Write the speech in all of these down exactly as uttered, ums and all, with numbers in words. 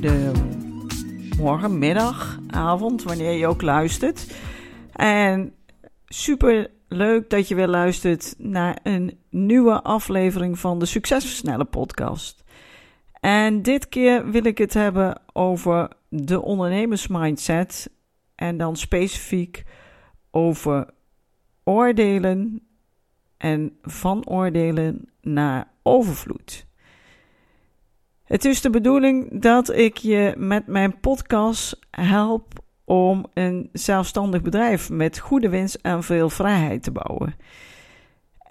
Goedemorgen, middag, avond, wanneer je ook luistert. En super leuk dat je weer luistert naar een nieuwe aflevering van de Succesversneller Podcast. En dit keer wil ik het hebben over de ondernemersmindset en dan specifiek over oordelen en van oordelen naar overvloed. Het is de bedoeling dat ik je met mijn podcast help om een zelfstandig bedrijf met goede winst en veel vrijheid te bouwen.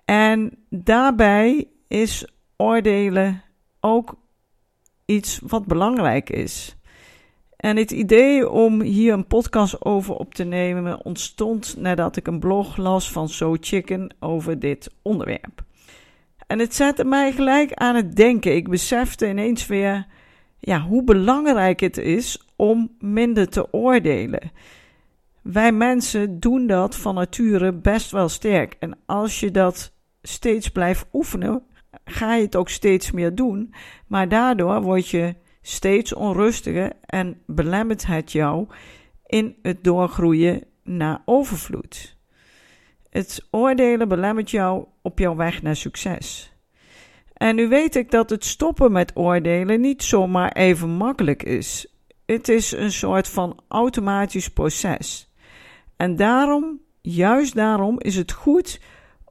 En daarbij is oordelen ook iets wat belangrijk is. En het idee om hier een podcast over op te nemen ontstond nadat ik een blog las van So Chicken over dit onderwerp. En het zette mij gelijk aan het denken. Ik besefte ineens weer ja, hoe belangrijk het is om minder te oordelen. Wij mensen doen dat van nature best wel sterk. En als je dat steeds blijft oefenen, ga je het ook steeds meer doen. Maar daardoor word je steeds onrustiger en belemmert het jou in het doorgroeien naar overvloed. Het oordelen belemmert jou op jouw weg naar succes. En nu weet ik dat het stoppen met oordelen niet zomaar even makkelijk is. Het is een soort van automatisch proces. En daarom, juist daarom, is het goed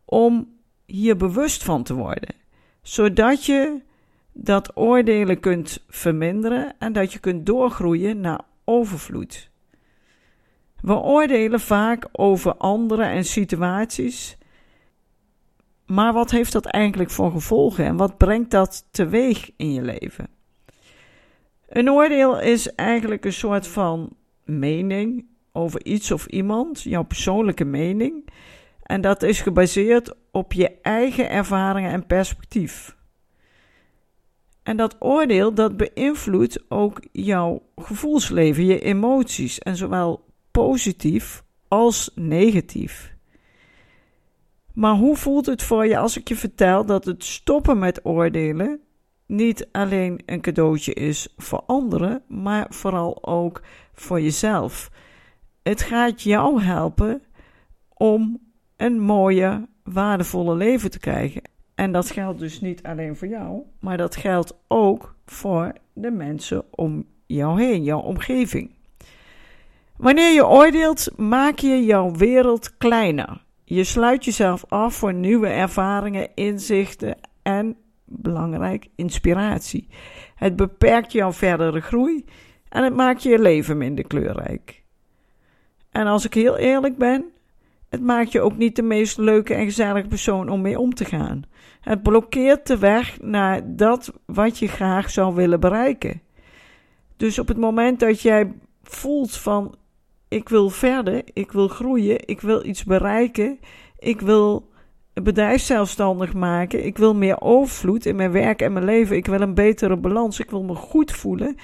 om hier bewust van te worden. Zodat je dat oordelen kunt verminderen en dat je kunt doorgroeien naar overvloed. We oordelen vaak over anderen en situaties. Maar wat heeft dat eigenlijk voor gevolgen en wat brengt dat teweeg in je leven? Een oordeel is eigenlijk een soort van mening over iets of iemand, jouw persoonlijke mening. En dat is gebaseerd op je eigen ervaringen en perspectief. En dat oordeel dat beïnvloedt ook jouw gevoelsleven, je emoties en zowel positief als negatief. Maar hoe voelt het voor je als ik je vertel dat het stoppen met oordelen niet alleen een cadeautje is voor anderen, maar vooral ook voor jezelf? Het gaat jou helpen om een mooie, waardevolle leven te krijgen. En dat geldt dus niet alleen voor jou, maar dat geldt ook voor de mensen om jou heen, jouw omgeving. Wanneer je oordeelt, maak je jouw wereld kleiner. Je sluit jezelf af voor nieuwe ervaringen, inzichten en, belangrijk, inspiratie. Het beperkt jouw verdere groei en het maakt je leven minder kleurrijk. En als ik heel eerlijk ben, het maakt je ook niet de meest leuke en gezellige persoon om mee om te gaan. Het blokkeert de weg naar dat wat je graag zou willen bereiken. Dus op het moment dat jij voelt van, ik wil verder, ik wil groeien, ik wil iets bereiken, ik wil het bedrijf zelfstandig maken, ik wil meer overvloed in mijn werk en mijn leven, ik wil een betere balans, ik wil me goed voelen.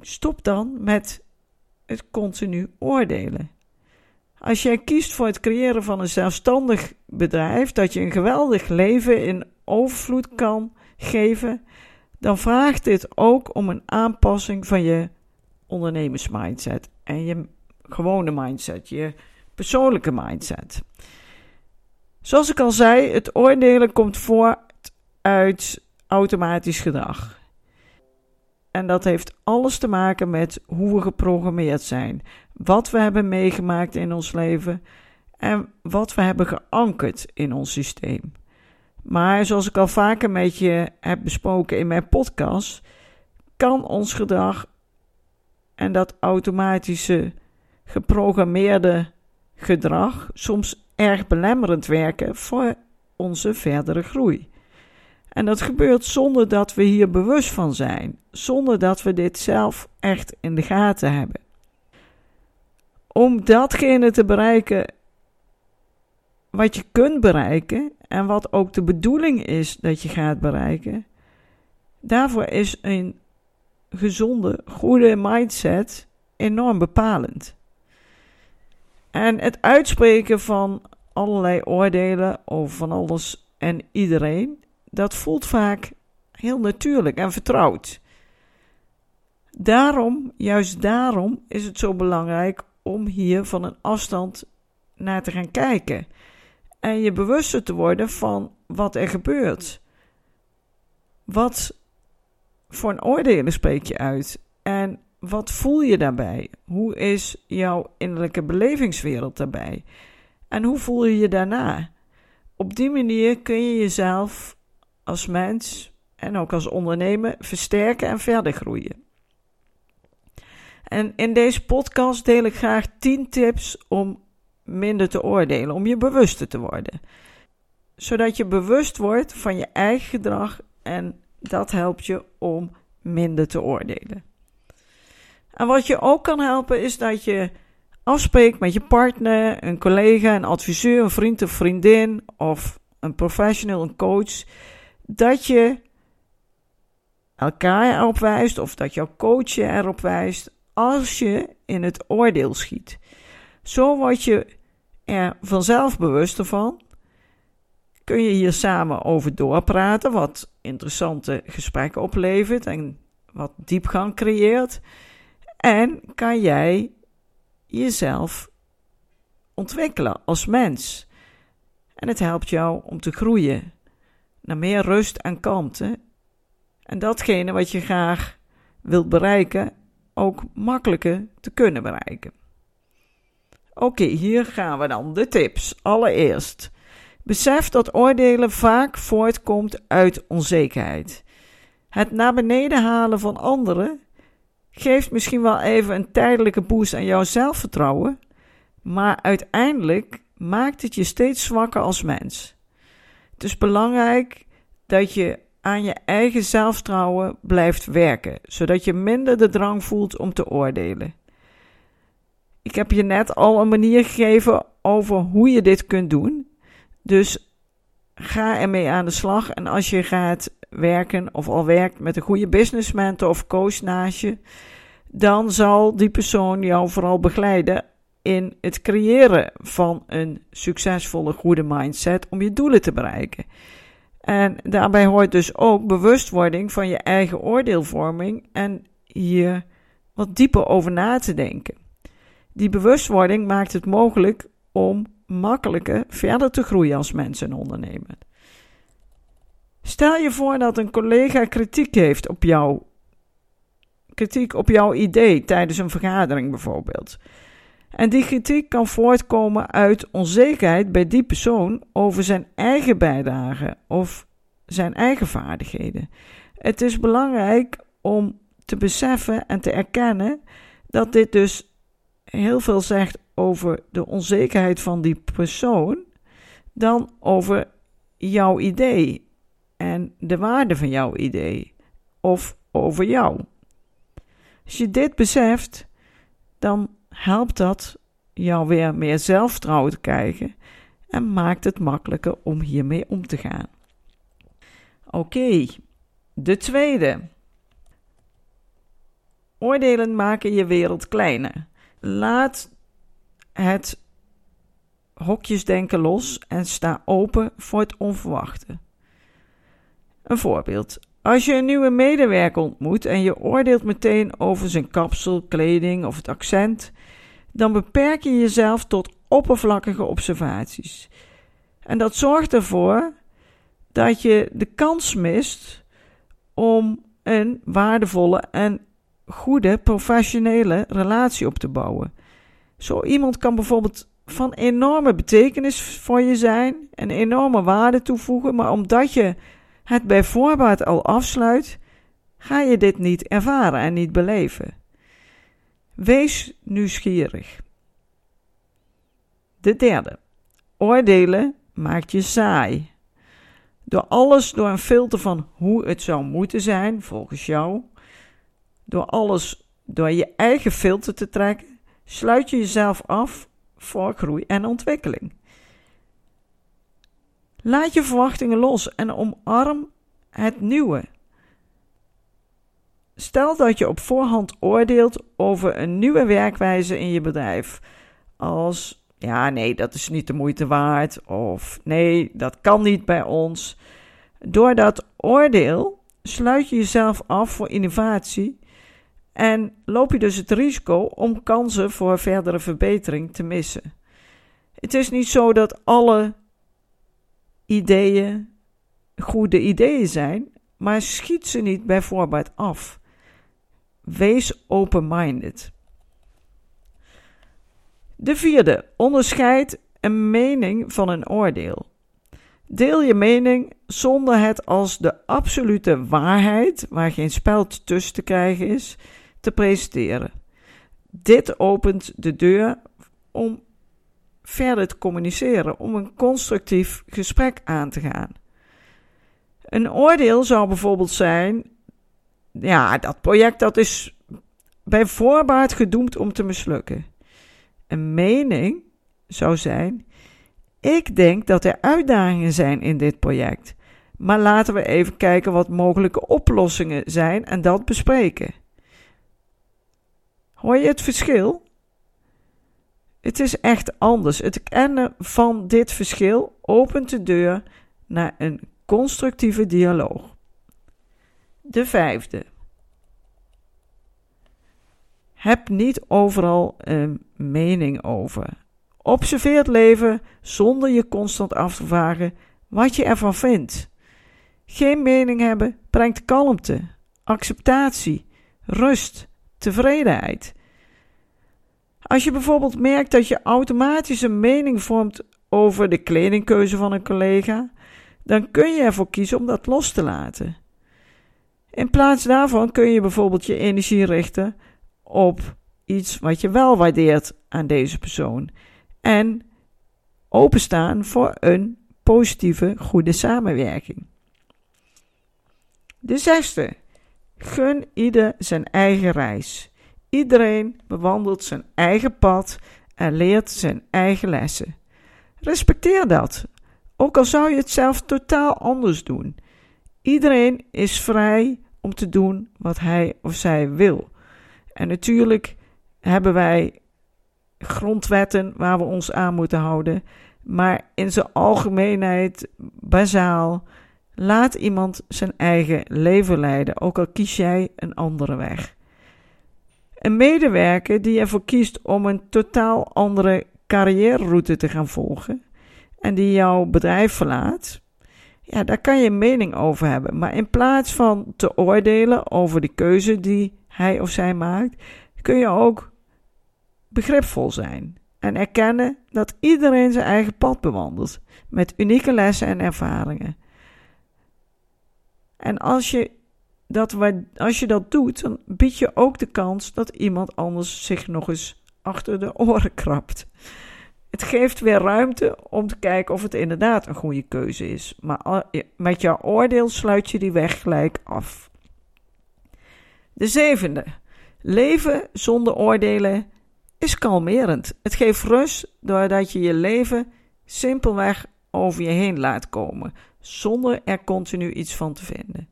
Stop dan met het continu oordelen. Als jij kiest voor het creëren van een zelfstandig bedrijf, dat je een geweldig leven in overvloed kan geven, dan vraagt dit ook om een aanpassing van je ondernemersmindset en je gewone mindset, je persoonlijke mindset. Zoals ik al zei, het oordelen komt voort uit automatisch gedrag. En dat heeft alles te maken met hoe we geprogrammeerd zijn, wat we hebben meegemaakt in ons leven en wat we hebben geankerd in ons systeem. Maar zoals ik al vaker met je heb besproken in mijn podcast, kan ons gedrag en dat automatische geprogrammeerde gedrag soms erg belemmerend werken voor onze verdere groei. En dat gebeurt zonder dat we hier bewust van zijn, zonder dat we dit zelf echt in de gaten hebben. Om datgene te bereiken wat je kunt bereiken en wat ook de bedoeling is dat je gaat bereiken, daarvoor is een gezonde, goede mindset enorm bepalend. En het uitspreken van allerlei oordelen over van alles en iedereen, dat voelt vaak heel natuurlijk en vertrouwd. Daarom, juist daarom, is het zo belangrijk om hier van een afstand naar te gaan kijken en je bewuster te worden van wat er gebeurt. Wat voor een oordelen spreek je uit en wat voel je daarbij? Hoe is jouw innerlijke belevingswereld daarbij? En hoe voel je je daarna? Op die manier kun je jezelf als mens en ook als ondernemer versterken en verder groeien. En in deze podcast deel ik graag tien tips om minder te oordelen, om je bewuster te worden. Zodat je bewust wordt van je eigen gedrag en dat helpt je om minder te oordelen. En wat je ook kan helpen is dat je afspreekt met je partner, een collega, een adviseur, een vriend of vriendin of een professional, een coach, dat je elkaar erop wijst of dat jouw coach je erop wijst als je in het oordeel schiet. Zo word je er vanzelf bewuster van. Kun je hier samen over doorpraten, wat interessante gesprekken oplevert en wat diepgang creëert. En kan jij jezelf ontwikkelen als mens. En het helpt jou om te groeien naar meer rust en kalmte. En datgene wat je graag wilt bereiken, ook makkelijker te kunnen bereiken. Oké, okay, hier gaan we dan, de tips. Allereerst, besef dat oordelen vaak voortkomt uit onzekerheid. Het naar beneden halen van anderen geeft misschien wel even een tijdelijke boost aan jouw zelfvertrouwen, maar uiteindelijk maakt het je steeds zwakker als mens. Het is belangrijk dat je aan je eigen zelfvertrouwen blijft werken, zodat je minder de drang voelt om te oordelen. Ik heb je net al een manier gegeven over hoe je dit kunt doen, dus ga ermee aan de slag en als je gaat werken of al werkt met een goede business mentor of coach naast je, dan zal die persoon jou vooral begeleiden in het creëren van een succesvolle, goede mindset om je doelen te bereiken. En daarbij hoort dus ook bewustwording van je eigen oordeelvorming en hier wat dieper over na te denken. Die bewustwording maakt het mogelijk om makkelijker verder te groeien als mens en ondernemer. Stel je voor dat een collega kritiek heeft op jou, kritiek op jouw idee tijdens een vergadering bijvoorbeeld. En die kritiek kan voortkomen uit onzekerheid bij die persoon over zijn eigen bijdrage of zijn eigen vaardigheden. Het is belangrijk om te beseffen en te erkennen dat dit dus heel veel zegt over de onzekerheid van die persoon dan over jouw idee en de waarde van jouw idee of over jou. Als je dit beseft, dan helpt dat jou weer meer zelfvertrouwen te krijgen en maakt het makkelijker om hiermee om te gaan. Oké, okay, de tweede. Oordelen maken je wereld kleiner. Laat het hokjesdenken los en sta open voor het onverwachte. Een voorbeeld. Als je een nieuwe medewerker ontmoet en je oordeelt meteen over zijn kapsel, kleding of het accent, dan beperk je jezelf tot oppervlakkige observaties. En dat zorgt ervoor dat je de kans mist om een waardevolle en goede professionele relatie op te bouwen. Zo iemand kan bijvoorbeeld van enorme betekenis voor je zijn en enorme waarde toevoegen, maar omdat je het bij voorbaat al afsluit, ga je dit niet ervaren en niet beleven. Wees nieuwsgierig. De derde. Oordelen maakt je saai. Door alles, door een filter van hoe het zou moeten zijn, volgens jou. Door alles, door je eigen filter te trekken, sluit je jezelf af voor groei en ontwikkeling. Laat je verwachtingen los en omarm het nieuwe. Stel dat je op voorhand oordeelt over een nieuwe werkwijze in je bedrijf. Als, ja nee, dat is niet de moeite waard. Of, nee, dat kan niet bij ons. Door dat oordeel sluit je jezelf af voor innovatie. En loop je dus het risico om kansen voor verdere verbetering te missen. Het is niet zo dat alle ideeën goede ideeën zijn. Maar schiet ze niet bij voorbaat af. Wees open-minded. De vierde, onderscheid een mening van een oordeel. Deel je mening zonder het als de absolute waarheid, waar geen speld tussen te krijgen is, te presenteren. Dit opent de deur om verder te communiceren, om een constructief gesprek aan te gaan. Een oordeel zou bijvoorbeeld zijn, ja, dat project dat is bij voorbaat gedoemd om te mislukken. Een mening zou zijn, ik denk dat er uitdagingen zijn in dit project. Maar laten we even kijken wat mogelijke oplossingen zijn en dat bespreken. Hoor je het verschil? Het is echt anders. Het kennen van dit verschil opent de deur naar een constructieve dialoog. De vijfde. Heb niet overal een mening over. Observeer het leven zonder je constant af te vragen wat je ervan vindt. Geen mening hebben brengt kalmte, acceptatie, rust, tevredenheid. Als je bijvoorbeeld merkt dat je automatisch een mening vormt over de kledingkeuze van een collega, dan kun je ervoor kiezen om dat los te laten. In plaats daarvan kun je bijvoorbeeld je energie richten op iets wat je wel waardeert aan deze persoon. En openstaan voor een positieve, goede samenwerking. De zesde. Gun ieder zijn eigen reis. Iedereen bewandelt zijn eigen pad en leert zijn eigen lessen. Respecteer dat. Ook al zou je het zelf totaal anders doen. Iedereen is vrij om te doen wat hij of zij wil. En natuurlijk hebben wij grondwetten waar we ons aan moeten houden. Maar in zijn algemeenheid, bazaal, laat iemand zijn eigen leven leiden. Ook al kies jij een andere weg. Een medewerker die ervoor kiest om een totaal andere carrièreroute te gaan volgen en die jouw bedrijf verlaat, ja, daar kan je een mening over hebben. Maar in plaats van te oordelen over de keuze die hij of zij maakt, kun je ook begripvol zijn en erkennen dat iedereen zijn eigen pad bewandelt, met unieke lessen en ervaringen. En als je dat, als je dat doet, dan bied je ook de kans dat iemand anders zich nog eens achter de oren krabt. Het geeft weer ruimte om te kijken of het inderdaad een goede keuze is. Maar met jouw oordeel sluit je die weg gelijk af. De zevende. Leven zonder oordelen is kalmerend. Het geeft rust doordat je je leven simpelweg over je heen laat komen. Zonder er continu iets van te vinden.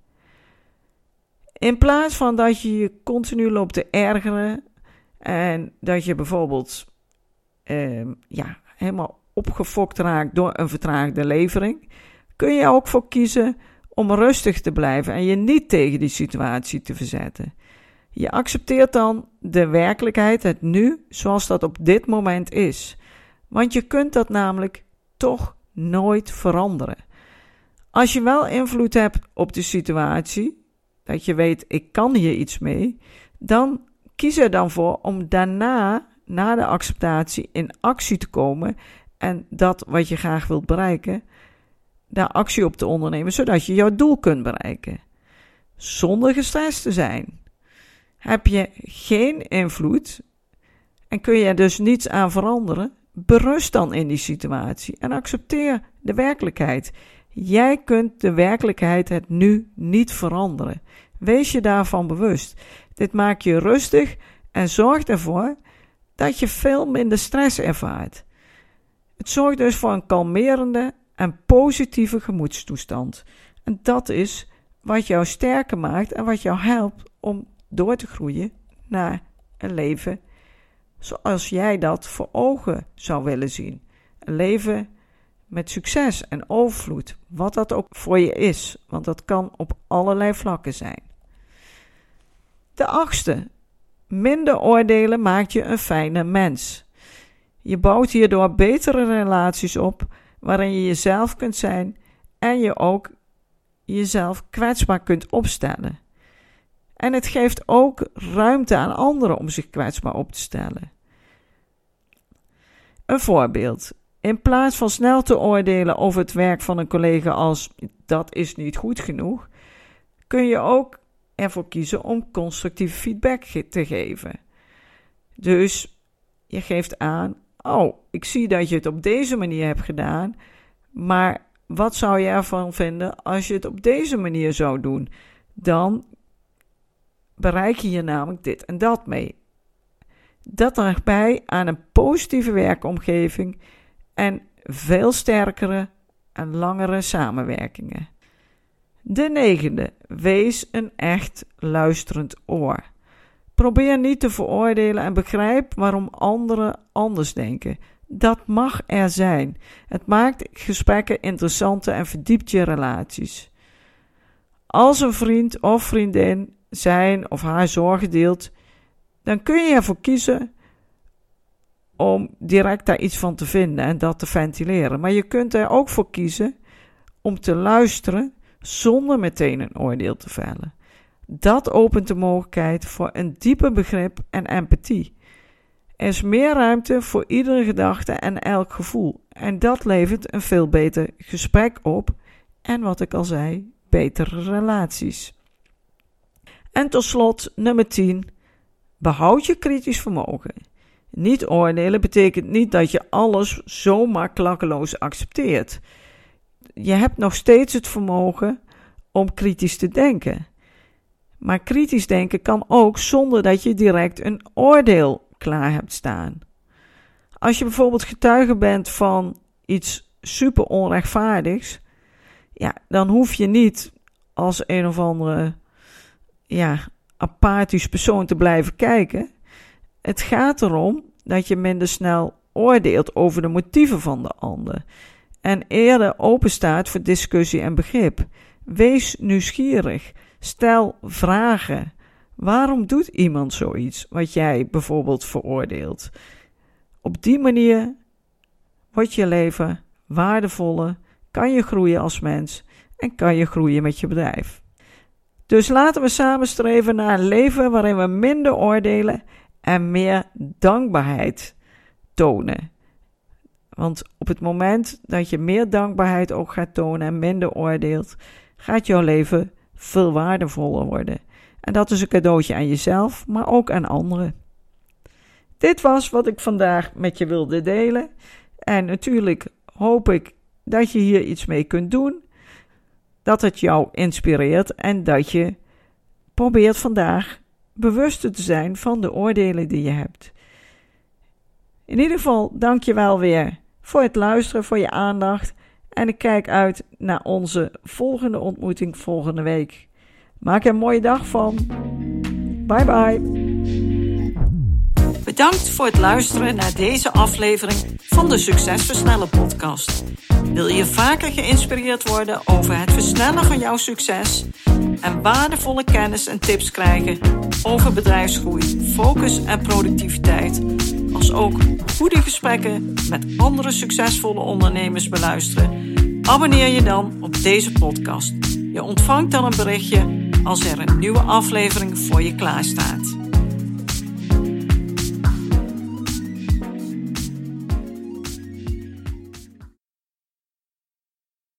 In plaats van dat je je continu loopt te ergeren en dat je bijvoorbeeld Uh, ja, helemaal opgefokt raakt door een vertraagde levering, kun je ook voor kiezen om rustig te blijven en je niet tegen die situatie te verzetten. Je accepteert dan de werkelijkheid, het nu, zoals dat op dit moment is. Want je kunt dat namelijk toch nooit veranderen. Als je wel invloed hebt op de situatie, dat je weet, ik kan hier iets mee, dan kies er dan voor om daarna, na de acceptatie, in actie te komen en dat wat je graag wilt bereiken, daar actie op te ondernemen, zodat je jouw doel kunt bereiken. Zonder gestrest te zijn. Heb je geen invloed en kun je er dus niets aan veranderen, berust dan in die situatie en accepteer de werkelijkheid. Jij kunt de werkelijkheid, het nu, niet veranderen. Wees je daarvan bewust. Dit maakt je rustig en zorgt ervoor dat je veel minder stress ervaart. Het zorgt dus voor een kalmerende en positieve gemoedstoestand. En dat is wat jou sterker maakt en wat jou helpt om door te groeien naar een leven zoals jij dat voor ogen zou willen zien. Een leven met succes en overvloed, wat dat ook voor je is, want dat kan op allerlei vlakken zijn. De achtste, minder oordelen maakt je een fijner mens. Je bouwt hierdoor betere relaties op, waarin je jezelf kunt zijn en je ook jezelf kwetsbaar kunt opstellen. En het geeft ook ruimte aan anderen om zich kwetsbaar op te stellen. Een voorbeeld. In plaats van snel te oordelen over het werk van een collega als dat is niet goed genoeg, kun je ook ervoor kiezen om constructieve feedback te geven. Dus je geeft aan, oh, ik zie dat je het op deze manier hebt gedaan, maar wat zou je ervan vinden als je het op deze manier zou doen? Dan bereik je hier namelijk dit en dat mee. Dat draagt bij aan een positieve werkomgeving en veel sterkere en langere samenwerkingen. De negende, wees een echt luisterend oor. Probeer niet te veroordelen en begrijp waarom anderen anders denken. Dat mag er zijn. Het maakt gesprekken interessanter en verdiept je relaties. Als een vriend of vriendin zijn of haar zorgen deelt, dan kun je ervoor kiezen om direct daar iets van te vinden en dat te ventileren. Maar je kunt er ook voor kiezen om te luisteren zonder meteen een oordeel te vellen. Dat opent de mogelijkheid voor een dieper begrip en empathie. Er is meer ruimte voor iedere gedachte en elk gevoel. En dat levert een veel beter gesprek op en, wat ik al zei, betere relaties. En tot slot, nummer tien. Behoud je kritisch vermogen. Niet oordelen betekent niet dat je alles zomaar klakkeloos accepteert. Je hebt nog steeds het vermogen om kritisch te denken. Maar kritisch denken kan ook zonder dat je direct een oordeel klaar hebt staan. Als je bijvoorbeeld getuige bent van iets super onrechtvaardigs, ja, dan hoef je niet als een of andere ja, apathisch persoon te blijven kijken. Het gaat erom dat je minder snel oordeelt over de motieven van de ander en eerder openstaat voor discussie en begrip. Wees nieuwsgierig, stel vragen. Waarom doet iemand zoiets wat jij bijvoorbeeld veroordeelt? Op die manier wordt je leven waardevoller, kan je groeien als mens en kan je groeien met je bedrijf. Dus laten we samen streven naar een leven waarin we minder oordelen en meer dankbaarheid tonen. Want op het moment dat je meer dankbaarheid ook gaat tonen en minder oordeelt, gaat jouw leven veel waardevoller worden. En dat is een cadeautje aan jezelf, maar ook aan anderen. Dit was wat ik vandaag met je wilde delen. En natuurlijk hoop ik dat je hier iets mee kunt doen. Dat het jou inspireert en dat je probeert vandaag bewuster te zijn van de oordelen die je hebt. In ieder geval dank je wel weer voor het luisteren, voor je aandacht. En ik kijk uit naar onze volgende ontmoeting volgende week. Maak er een mooie dag van. Bye bye. Bedankt voor het luisteren naar deze aflevering van de Succesversneller Podcast. Wil je vaker geïnspireerd worden over het versnellen van jouw succes en waardevolle kennis en tips krijgen over bedrijfsgroei, focus en productiviteit, als ook goede gesprekken met andere succesvolle ondernemers beluisteren? Abonneer je dan op deze podcast. Je ontvangt dan een berichtje als er een nieuwe aflevering voor je klaarstaat.